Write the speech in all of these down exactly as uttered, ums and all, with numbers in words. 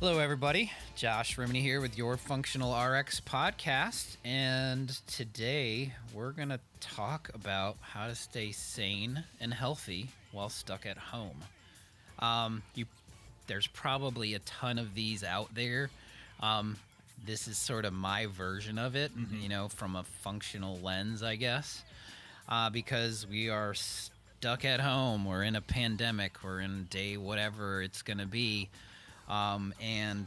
Hello, everybody. Josh Rimini here with Your Functional R X Podcast. And today we're going to talk about how to stay sane and healthy while stuck at home. Um, you, there's probably a ton of these out there. Um, this is sort of my version of it, mm-hmm. you know, from a functional lens, I guess, uh, because we are stuck at home. We're in a pandemic. We're in day whatever it's going to be. Um, and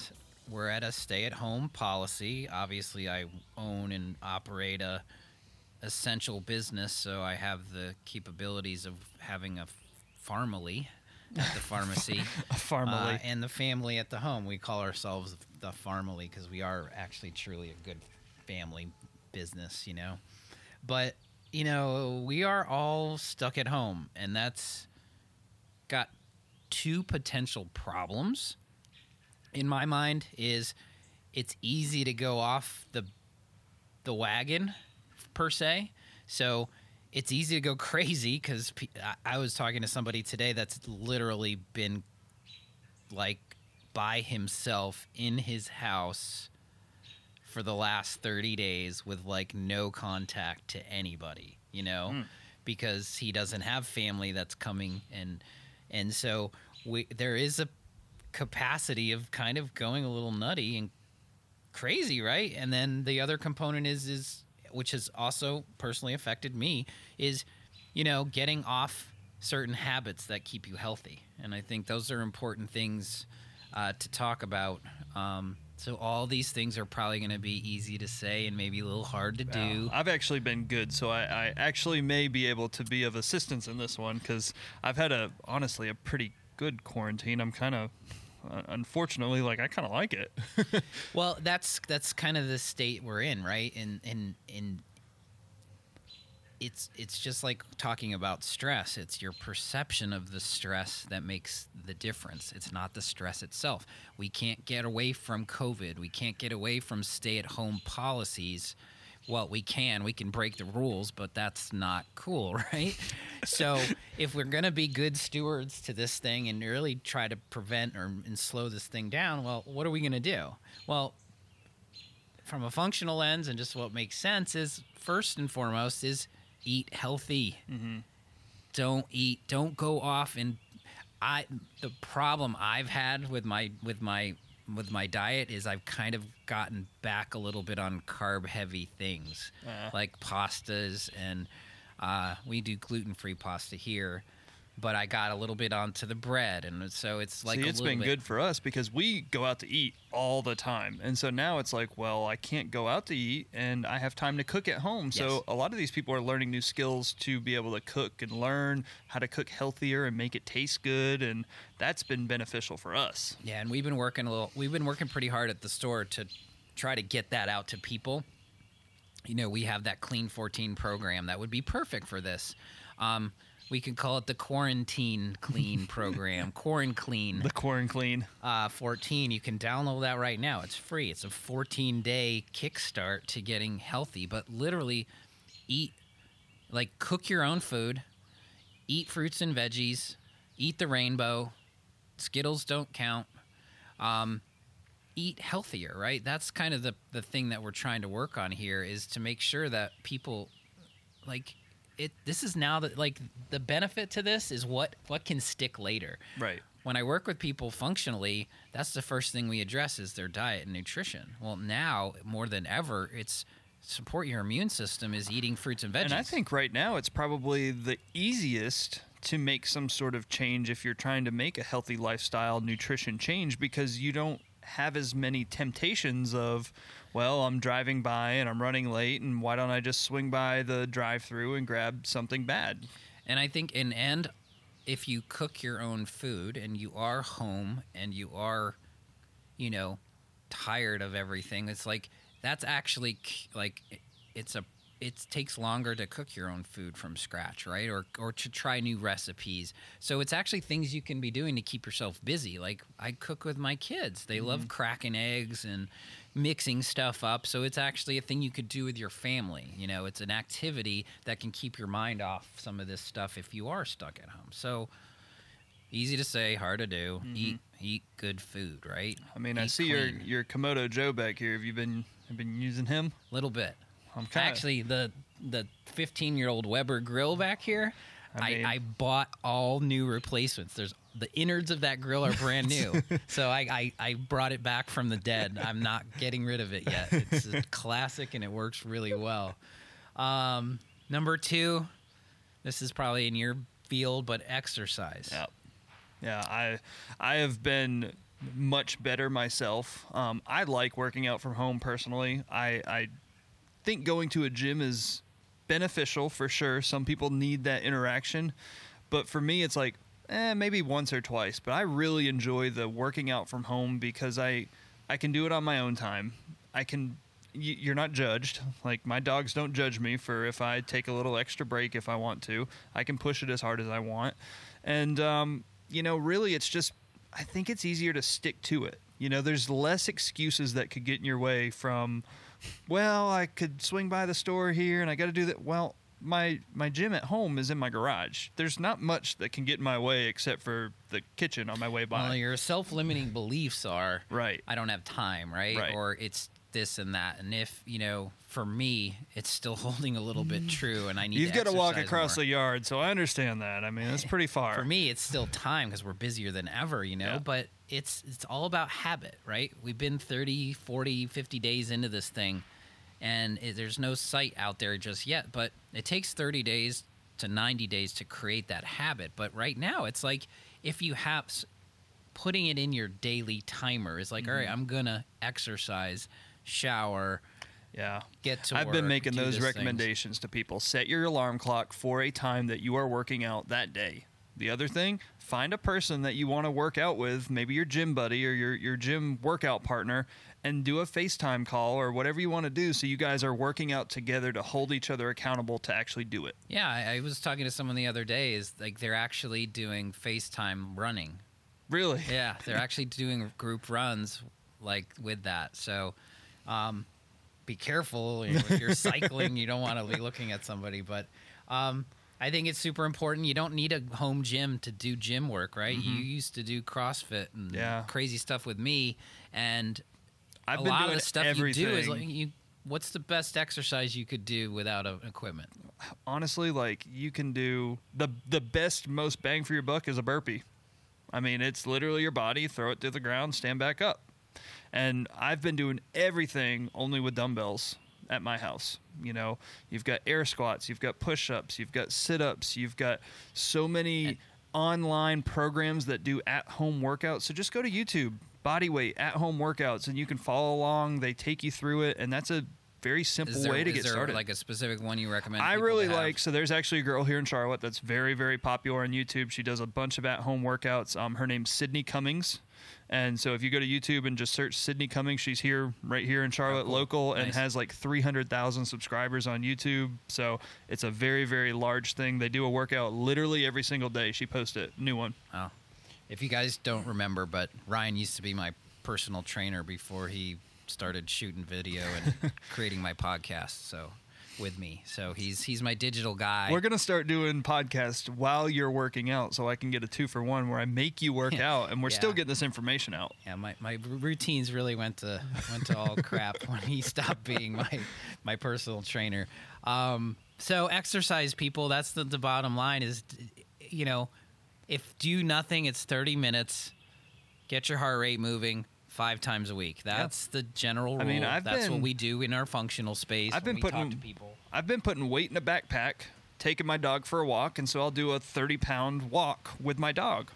we're at a stay-at-home policy. Obviously, I own and operate a essential business, so I have the capabilities of having a family at the pharmacy. a family. Uh, and the family at the home. We call ourselves the family because we are actually truly a good family business, you know. But, you know, we are all stuck at home, and that's got two potential problems. In my mind, is it's easy to go off the the wagon, per se. So it's easy to go crazy because pe- I was talking to somebody today that's literally been, like, by himself in his house for the last thirty days with, like, no contact to anybody, you know, mm. because he doesn't have family that's coming. And, and so we, there is a capacity of kind of going a little nutty and crazy, right? And then the other component is, is which has also personally affected me, is, you know, getting off certain habits that keep you healthy. And I think those are important things uh, to talk about. Um, so all these things are probably going to be easy to say and maybe a little hard to do. I've actually been good, so I, I actually may be able to be of assistance in this one because I've had, a honestly, a pretty good quarantine. I'm kind of... unfortunately, like I kind of like it. Well, that's that's kind of the state we're in, right? And and and it's it's just like talking about stress. It's your perception of the stress that makes the difference. It's not the stress itself. We can't get away from COVID. We can't get away from stay-at-home policies. Well, we can. We can break the rules, but that's not cool, right? So if we're going to be good stewards to this thing and really try to prevent or and slow this thing down, well, what are we going to do? Well, from a functional lens and just what makes sense is, first and foremost, is eat healthy. Mm-hmm. Don't eat. Don't go off. And I, the problem I've had with my with my – with my diet is I've kind of gotten back a little bit on carb heavy things uh. like pastas, and uh, we do gluten-free pasta here, but I got a little bit onto the bread. And so it's like, See, a it's been bit. good for us because we go out to eat all the time. And so now it's like, well, I can't go out to eat and I have time to cook at home. So yes. A lot of these people are learning new skills to be able to cook and learn how to cook healthier and make it taste good. And that's been beneficial for us. Yeah. And we've been working a little, we've been working pretty hard at the store to try to get that out to people. You know, we have that Clean fourteen program that would be perfect for this. Um, We can call it the Quarantine Clean program, Quarantine Clean. The Quarantine Clean. Uh, fourteen. You can download that right now. It's free. It's a fourteen-day kickstart to getting healthy. But literally eat, like cook your own food, eat fruits and veggies, eat the rainbow, Skittles don't count, um, eat healthier, right? That's kind of the, the thing that we're trying to work on here is to make sure that people, like... It, this is now that like the benefit to this is what, what can stick later. Right. When I work with people functionally, that's the first thing we address is their diet and nutrition. Well, now more than ever, it's support your immune system is eating fruits and veggies. And I think right now it's probably the easiest to make some sort of change if you're trying to make a healthy lifestyle nutrition change because you don't have as many temptations of, well, I'm driving by and I'm running late and why don't I just swing by the drive-thru and grab something bad? And I think in end, if you cook your own food and you are home and you are, you know, tired of everything, it's like that's actually like it's a it takes longer to cook your own food from scratch, right? Or or to try new recipes. So it's actually things you can be doing to keep yourself busy. Like I cook with my kids. They mm-hmm. love cracking eggs and mixing stuff up. So it's actually a thing you could do with your family. You know, it's an activity that can keep your mind off some of this stuff if you are stuck at home. So Easy to say, hard to do. Mm-hmm. Eat eat good food, right? I mean, eat I see clean. your your Komodo Joe back here. Have you been have been using him? A little bit. I'm kinda... Actually, the the fifteen-year-old Weber grill back here, I, mean... I, I bought all new replacements. There's the innards of that grill are brand new. So I, I, I brought it back from the dead. I'm not getting rid of it yet. It's a classic, and it works really well. Um, number two, this is probably in your field, but exercise. Yep. Yeah, I I have been much better myself. Um, I like working out from home personally. I, I think going to a gym is beneficial for sure. Some people need that interaction. But for me, it's like, eh, maybe once or twice. But I really enjoy the working out from home because I, I can do it on my own time. I can... You're not judged. Like, my dogs don't judge me for if I take a little extra break if I want to. I can push it as hard as I want. And, um, you know, really it's just, I think it's easier to stick to it. You know, there's less excuses that could get in your way from, well, I could swing by the store here and I got to do that. Well, my, my gym at home is in my garage. There's not much that can get in my way except for the kitchen on my way by. Well, your self-limiting beliefs are, right. I don't have time, right? right. Or it's this and that, and if you know, for me, it's still holding a little bit true, and I need. You've to got to walk across more. the yard, so I understand that. I mean, it's pretty far. For me, it's still time because we're busier than ever, you know. Yeah. But it's it's all about habit, right? We've been thirty, forty, fifty days into this thing, and it, there's no site out there just yet. But it takes thirty days to ninety days to create that habit. But right now, it's like if you have putting it in your daily timer is like, mm-hmm. all right, I'm gonna exercise. Shower, yeah. Get to. I've work, been making those recommendations things. to people. Set your alarm clock for a time that you are working out that day. The other thing, find a person that you want to work out with, maybe your gym buddy or your your gym workout partner, and do a FaceTime call or whatever you want to do, so you guys are working out together to hold each other accountable to actually do it. Yeah, I, I was talking to someone the other day. Is like they're actually doing FaceTime running. Really? Yeah, they're actually doing group runs like with that. So. Um, be careful if you're cycling, you don't want to be looking at somebody, but, um, I think it's super important. You don't need a home gym to do gym work, right? Mm-hmm. You used to do CrossFit and yeah. crazy stuff with me. And I've a been lot doing of the stuff everything. you do is like you, what's the best exercise you could do without a, equipment? Honestly, like you can do the, the best, most bang for your buck is a burpee. I mean, it's literally your body, throw it to the ground, stand back up. And I've been doing everything only with dumbbells at my house. You know, you've got air squats, you've got push-ups, you've got sit-ups, you've got so many and- online programs that do at-home workouts. So just go to YouTube, bodyweight at-home workouts, and you can follow along. They take you through it, and that's a very simple there, way to get started. Is there like a specific one you recommend? I really like, so there's actually a girl here in Charlotte that's very, very popular on YouTube. She does a bunch of at-home workouts. Um, her name's Sydney Cummings. And so if you go to YouTube and just search Sydney Cummings, she's here right here in Charlotte, oh, cool. local, nice. and has like three hundred thousand subscribers on YouTube. So it's a very, very large thing. They do a workout literally every single day. She posts a new one. Oh. If you guys don't remember, but Ryan used to be my personal trainer before he started shooting video and creating my podcast. So... with me. So he's he's my digital guy. We're going to start doing podcasts while you're working out so I can get a two for one where I make you work out and we're yeah. still getting this information out. Yeah, my, my routines really went to went to all crap when he stopped being my my personal trainer. Um, so exercise, people, that's the, the bottom line is, you know, if do nothing, it's thirty minutes, get your heart rate moving. Five times a week. That's yep. the general rule. I mean, I've That's been, what we do in our functional space I've been when we putting, talk to people. I've been putting weight in a backpack, taking my dog for a walk, and so I'll do a thirty-pound walk with my dog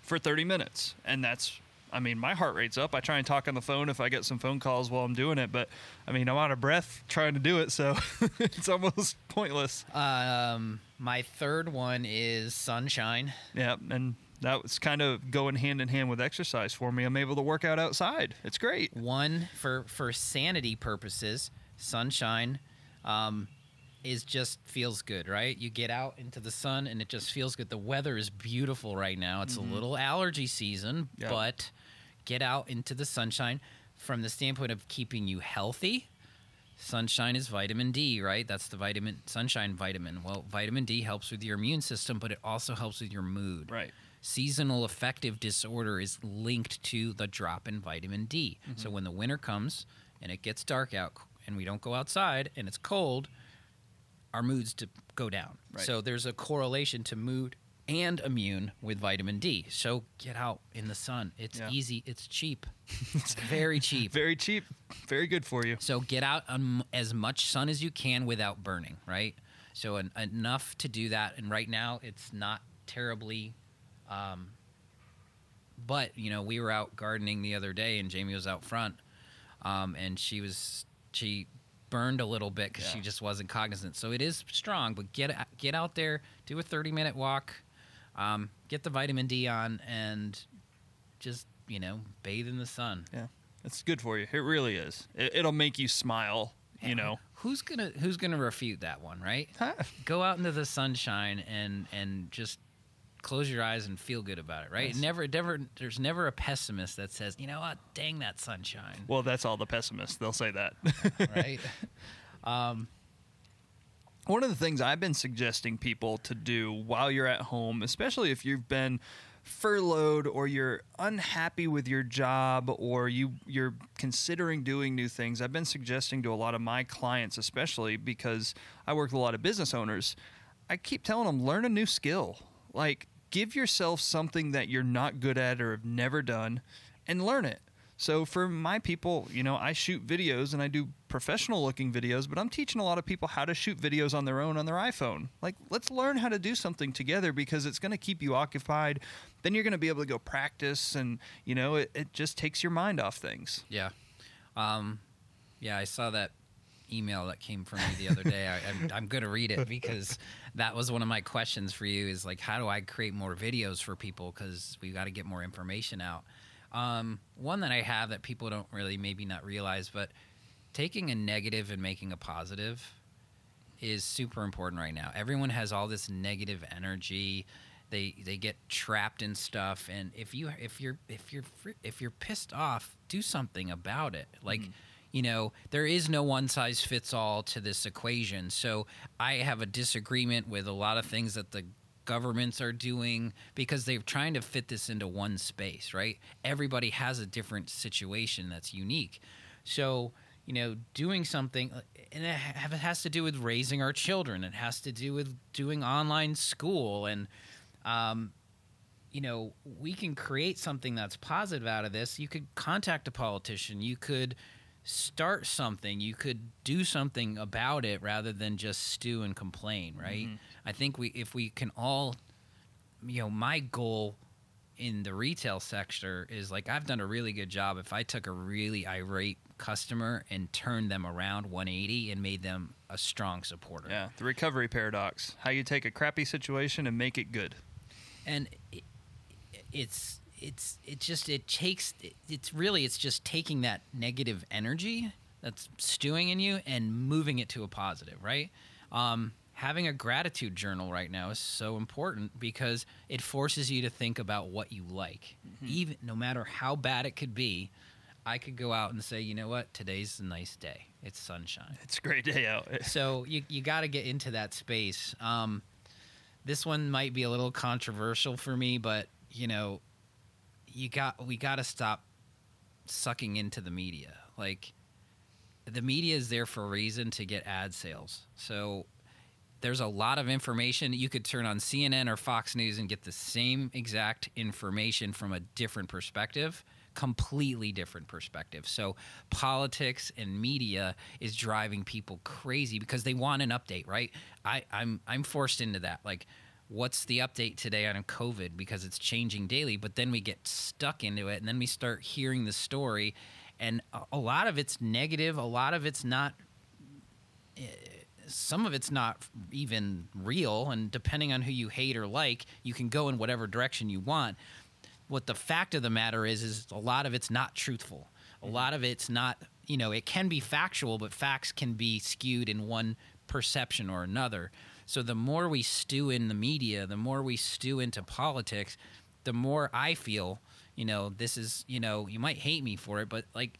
for thirty minutes. And that's, I mean, my heart rate's up. I try and talk on the phone if I get some phone calls while I'm doing it, but, I mean, I'm out of breath trying to do it, so it's almost pointless. Um, my third one is sunshine. Yeah, and... that was kind of going hand in hand with exercise for me. I'm able to work out outside. It's great. One, for, for sanity purposes, sunshine um, is just feels good, right? You get out into the sun, and it just feels good. The weather is beautiful right now. It's mm-hmm. a little allergy season, yep. but get out into the sunshine from the standpoint of keeping you healthy. sunshine is vitamin D, right? That's the vitamin, sunshine vitamin. Well, vitamin D helps with your immune system, but it also helps with your mood. Right. Seasonal affective disorder is linked to the drop in vitamin D. Mm-hmm. So when the winter comes and it gets dark out and we don't go outside and it's cold, our moods to go down. Right. So there's a correlation to mood and immune with vitamin D. So get out in the sun. It's yeah. easy. It's cheap. It's very cheap. Very cheap. Very good for you. So get out um, as much sun as you can without burning, right? So en- enough to do that. And right now it's not terribly... Um, but, you know, we were out gardening the other day and Jamie was out front, um, and she was, she burned a little bit because yeah. she just wasn't cognizant. So it is strong, but get, get out there, do a thirty minute walk, um, get the vitamin D on and just, you know, bathe in the sun. Yeah. It's good for you. It really is. It, it'll make you smile, you yeah. know. Who's going to, who's going to refute that one, right? Huh? Go out into the sunshine and, and just close your eyes and feel good about it, right? Yes. Never, never. There's never a pessimist that says, you know what, dang that sunshine. Well, that's all the pessimists. They'll say that. Right? Um, One of the things I've been suggesting people to do while you're at home, especially if you've been furloughed or you're unhappy with your job or you, you're considering doing new things, I've been suggesting to a lot of my clients, especially because I work with a lot of business owners, I keep telling them, learn a new skill. Like, give yourself something that you're not good at or have never done and learn it. So for my people, you know, I shoot videos and I do professional-looking videos, but I'm teaching a lot of people how to shoot videos on their own on their iPhone. Like, let's learn how to do something together because it's going to keep you occupied. Then you're going to be able to go practice and, you know, it, it just takes your mind off things. Yeah. Um, yeah, I saw that email that came from you the other day. I, I'm, I'm going to read it because that was one of my questions for you is like, how do I create more videos for people? Because we got to get more information out. Um, one that I have that people don't really maybe not realize, but taking a negative and making a positive is super important right now. Everyone has all this negative energy. They they get trapped in stuff. And if you if you're if you're if you're pissed off, do something about it. Like. Mm. You know, there is no one-size-fits-all to this equation. So I have a disagreement with a lot of things that the governments are doing because they're trying to fit this into one space, right? Everybody has a different situation that's unique. So, you know, doing something – and it has to do with raising our children. It has to do with doing online school. And, um, you know, we can create something that's positive out of this. You could contact a politician. You could – start something. You could do something about it rather than just stew and complain, right? Mm-hmm. I think we if we can all, you know, my goal in the retail sector is like I've done a really good job if I took a really irate customer and turned them around one eighty and made them a strong supporter. Yeah, the recovery paradox. How you take a crappy situation and make it good. And it, it's It's it just it takes it's really it's just taking that negative energy that's stewing in you and moving it to a positive, right? Um, having a gratitude journal right now is so important because it forces you to think about what you like, mm-hmm. even no matter how bad it could be. I could go out and say, you know what, today's a nice day. It's sunshine. It's a great day out. So you you got to get into that space. Um, this one might be a little controversial for me, but you know. You got we got to stop sucking into the media. Like the media is there for a reason to get ad sales. So there's a lot of information. You could turn on C N N or Fox News and get the same exact information from a different perspective, completely different perspective. So politics and media is driving people crazy because they want an update, right? I, I'm I'm forced into that. Like what's the update today on COVID because it's changing daily, but then we get stuck into it and then we start hearing the story and a lot of it's negative. A lot of it's not, some of it's not even real. And depending on who you hate or like, you can go in whatever direction you want. What the fact of the matter is, is a lot of it's not truthful. A lot of it's not, you know, it can be factual, but facts can be skewed in one perception or another. So the more we stew in the media, the more we stew into politics, the more I feel, you know, this is, you know, you might hate me for it, but like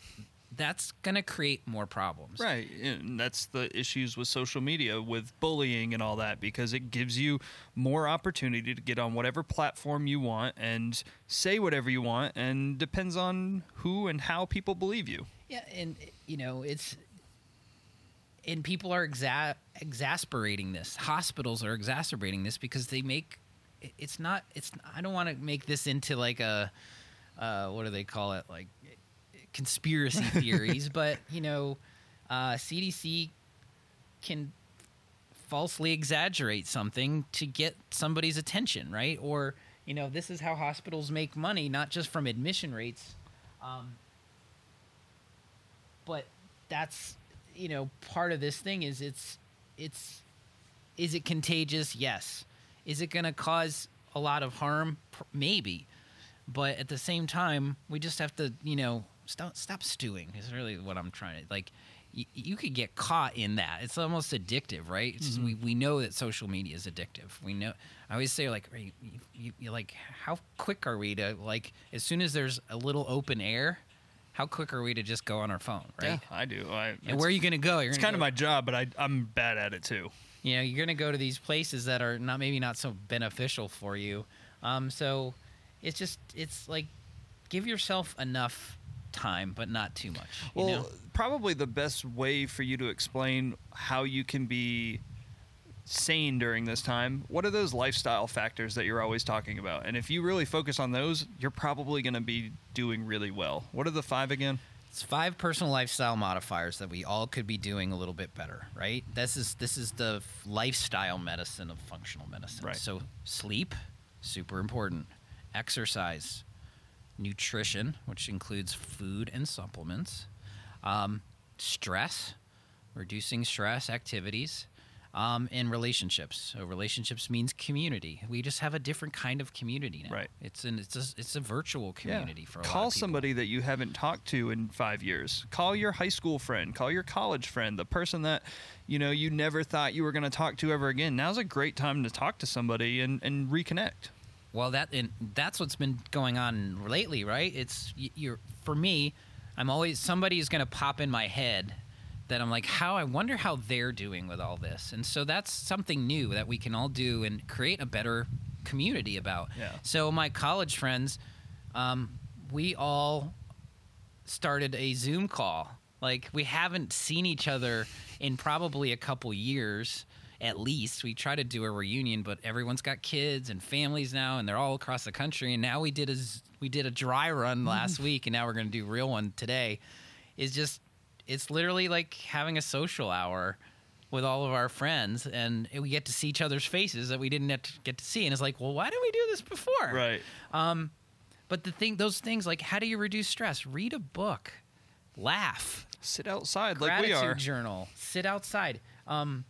that's going to create more problems. Right. And that's the issues with social media, with bullying and all that, because it gives you more opportunity to get on whatever platform you want and say whatever you want, and depends on who and how people believe you. Yeah. And, you know, it's, and people are exa- exasperating this. Hospitals are exacerbating this because they make, it's not, it's, I don't want to make this into like a, uh, what do they call it? Like, conspiracy theories, but, you know, uh, C D C can falsely exaggerate something to get somebody's attention, right? Or, you know, this is how hospitals make money, not just from admission rates, um, but that's, you know, part of this thing is it's, it's, is it contagious? Yes. Is it going to cause a lot of harm? Maybe. But at the same time, we just have to, you know, Stop, stop stewing is really what I'm trying to, like, y- you could get caught in that. It's almost addictive, right? It's, mm-hmm. we, we know that social media is addictive. We know, I always say, like, you, you, you, like, how quick are we to, like, as soon as there's a little open air, how quick are we to just go on our phone, right? Yeah, I do. I, and where are you going to go? You're it's kind go, of my job, but I, I'm bad at it too. You know, you're going to go to these places that are not, maybe not so beneficial for you. Um, so it's just, it's like, give yourself enough time, but not too much. Well, you know? Probably the best way for you to explain how you can be sane during this time, what are those lifestyle factors that you're always talking about? And if you really focus on those, you're probably going to be doing really well. What are the five again? It's five personal lifestyle modifiers that we all could be doing a little bit better, right? This is this is the lifestyle medicine of functional medicine. Right. So sleep, super important. Exercise, nutrition, which includes food and supplements, um, stress, reducing stress activities, um, and relationships. So relationships means community. We just have a different kind of community now. Right. It's an it's a, it's a virtual community yeah. for a Call lot of people. Somebody that you haven't talked to in five years. Call your high school friend. Call your college friend. The person that you know you never thought you were going to talk to ever again. Now's a great time to talk to somebody and, and reconnect. Well, that and that's what's been going on lately, right? It's you're for me. I'm always somebody is going to pop in my head that I'm like, how I wonder how they're doing with all this, and so that's something new that we can all do and create a better community about. Yeah. So my college friends, um, we all started a Zoom call. Like we haven't seen each other in probably a couple years. At least we try to do a reunion, but everyone's got kids and families now, and they're all across the country. And now we did a we did a dry run last week, and now we're going to do a real one today. It's just it's literally like having a social hour with all of our friends, and we get to see each other's faces that we didn't get to see. And it's like, well, why didn't we do this before? Right. Um, but the thing, those things, like how do you reduce stress? Read a book, laugh, sit outside like we are. Gratitude journal, sit outside. Um.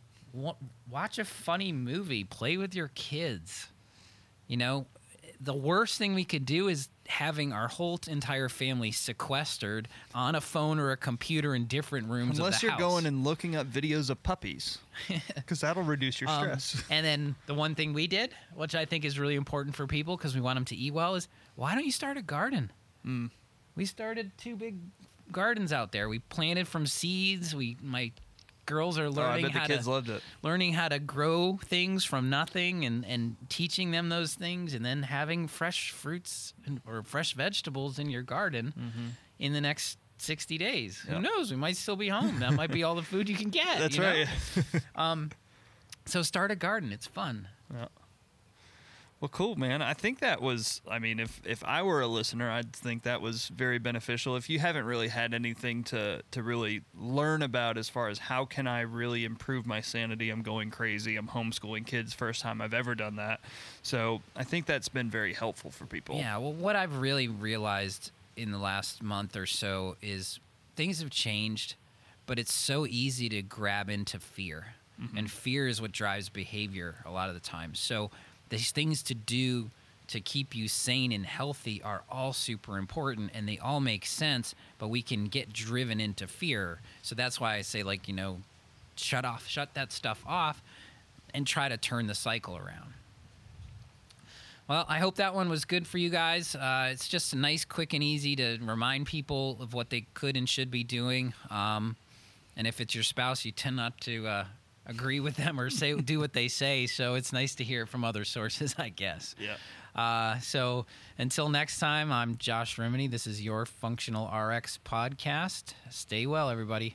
Watch a funny movie, play with your kids. You know, the worst thing we could do is having our whole entire family sequestered on a phone or a computer in different rooms Unless of the house. Unless you're going and looking up videos of puppies, because that'll reduce your stress. Um, and then the one thing we did, which I think is really important for people because we want them to eat well, is why don't you start a garden? Mm. We started two big gardens out there. We planted from seeds. We might... Girls are learning oh, I bet the how kids to loved it. learning how to grow things from nothing, and, and teaching them those things, and then having fresh fruits and, or fresh vegetables in your garden mm-hmm. in the next sixty days. Yep. Who knows? We might still be home. That might be all the food you can get. That's you know? right. um, so start a garden. It's fun. Yep. Well, cool, man. I think that was, I mean, if, if I were a listener, I'd think that was very beneficial. If you haven't really had anything to, to really learn about as far as how can I really improve my sanity, I'm going crazy, I'm homeschooling kids, first time I've ever done that. So I think that's been very helpful for people. Yeah, well, what I've really realized in the last month or so is things have changed, but it's so easy to grab into fear. Mm-hmm. And fear is what drives behavior a lot of the time. So... these things to do to keep you sane and healthy are all super important, and they all make sense, but we can get driven into fear. So that's why I say, like, you know, shut off, shut that stuff off, and try to turn the cycle around. Well, I hope that one was good for you guys. Uh, it's just nice, quick, and easy to remind people of what they could and should be doing. Um, and if it's your spouse, you tend not to uh, agree with them or say do what they say. So it's nice to hear it from other sources, I guess. Yeah. Uh, so until next time, I'm Josh Rimini. This is Your Functional R X Podcast. Stay well, everybody.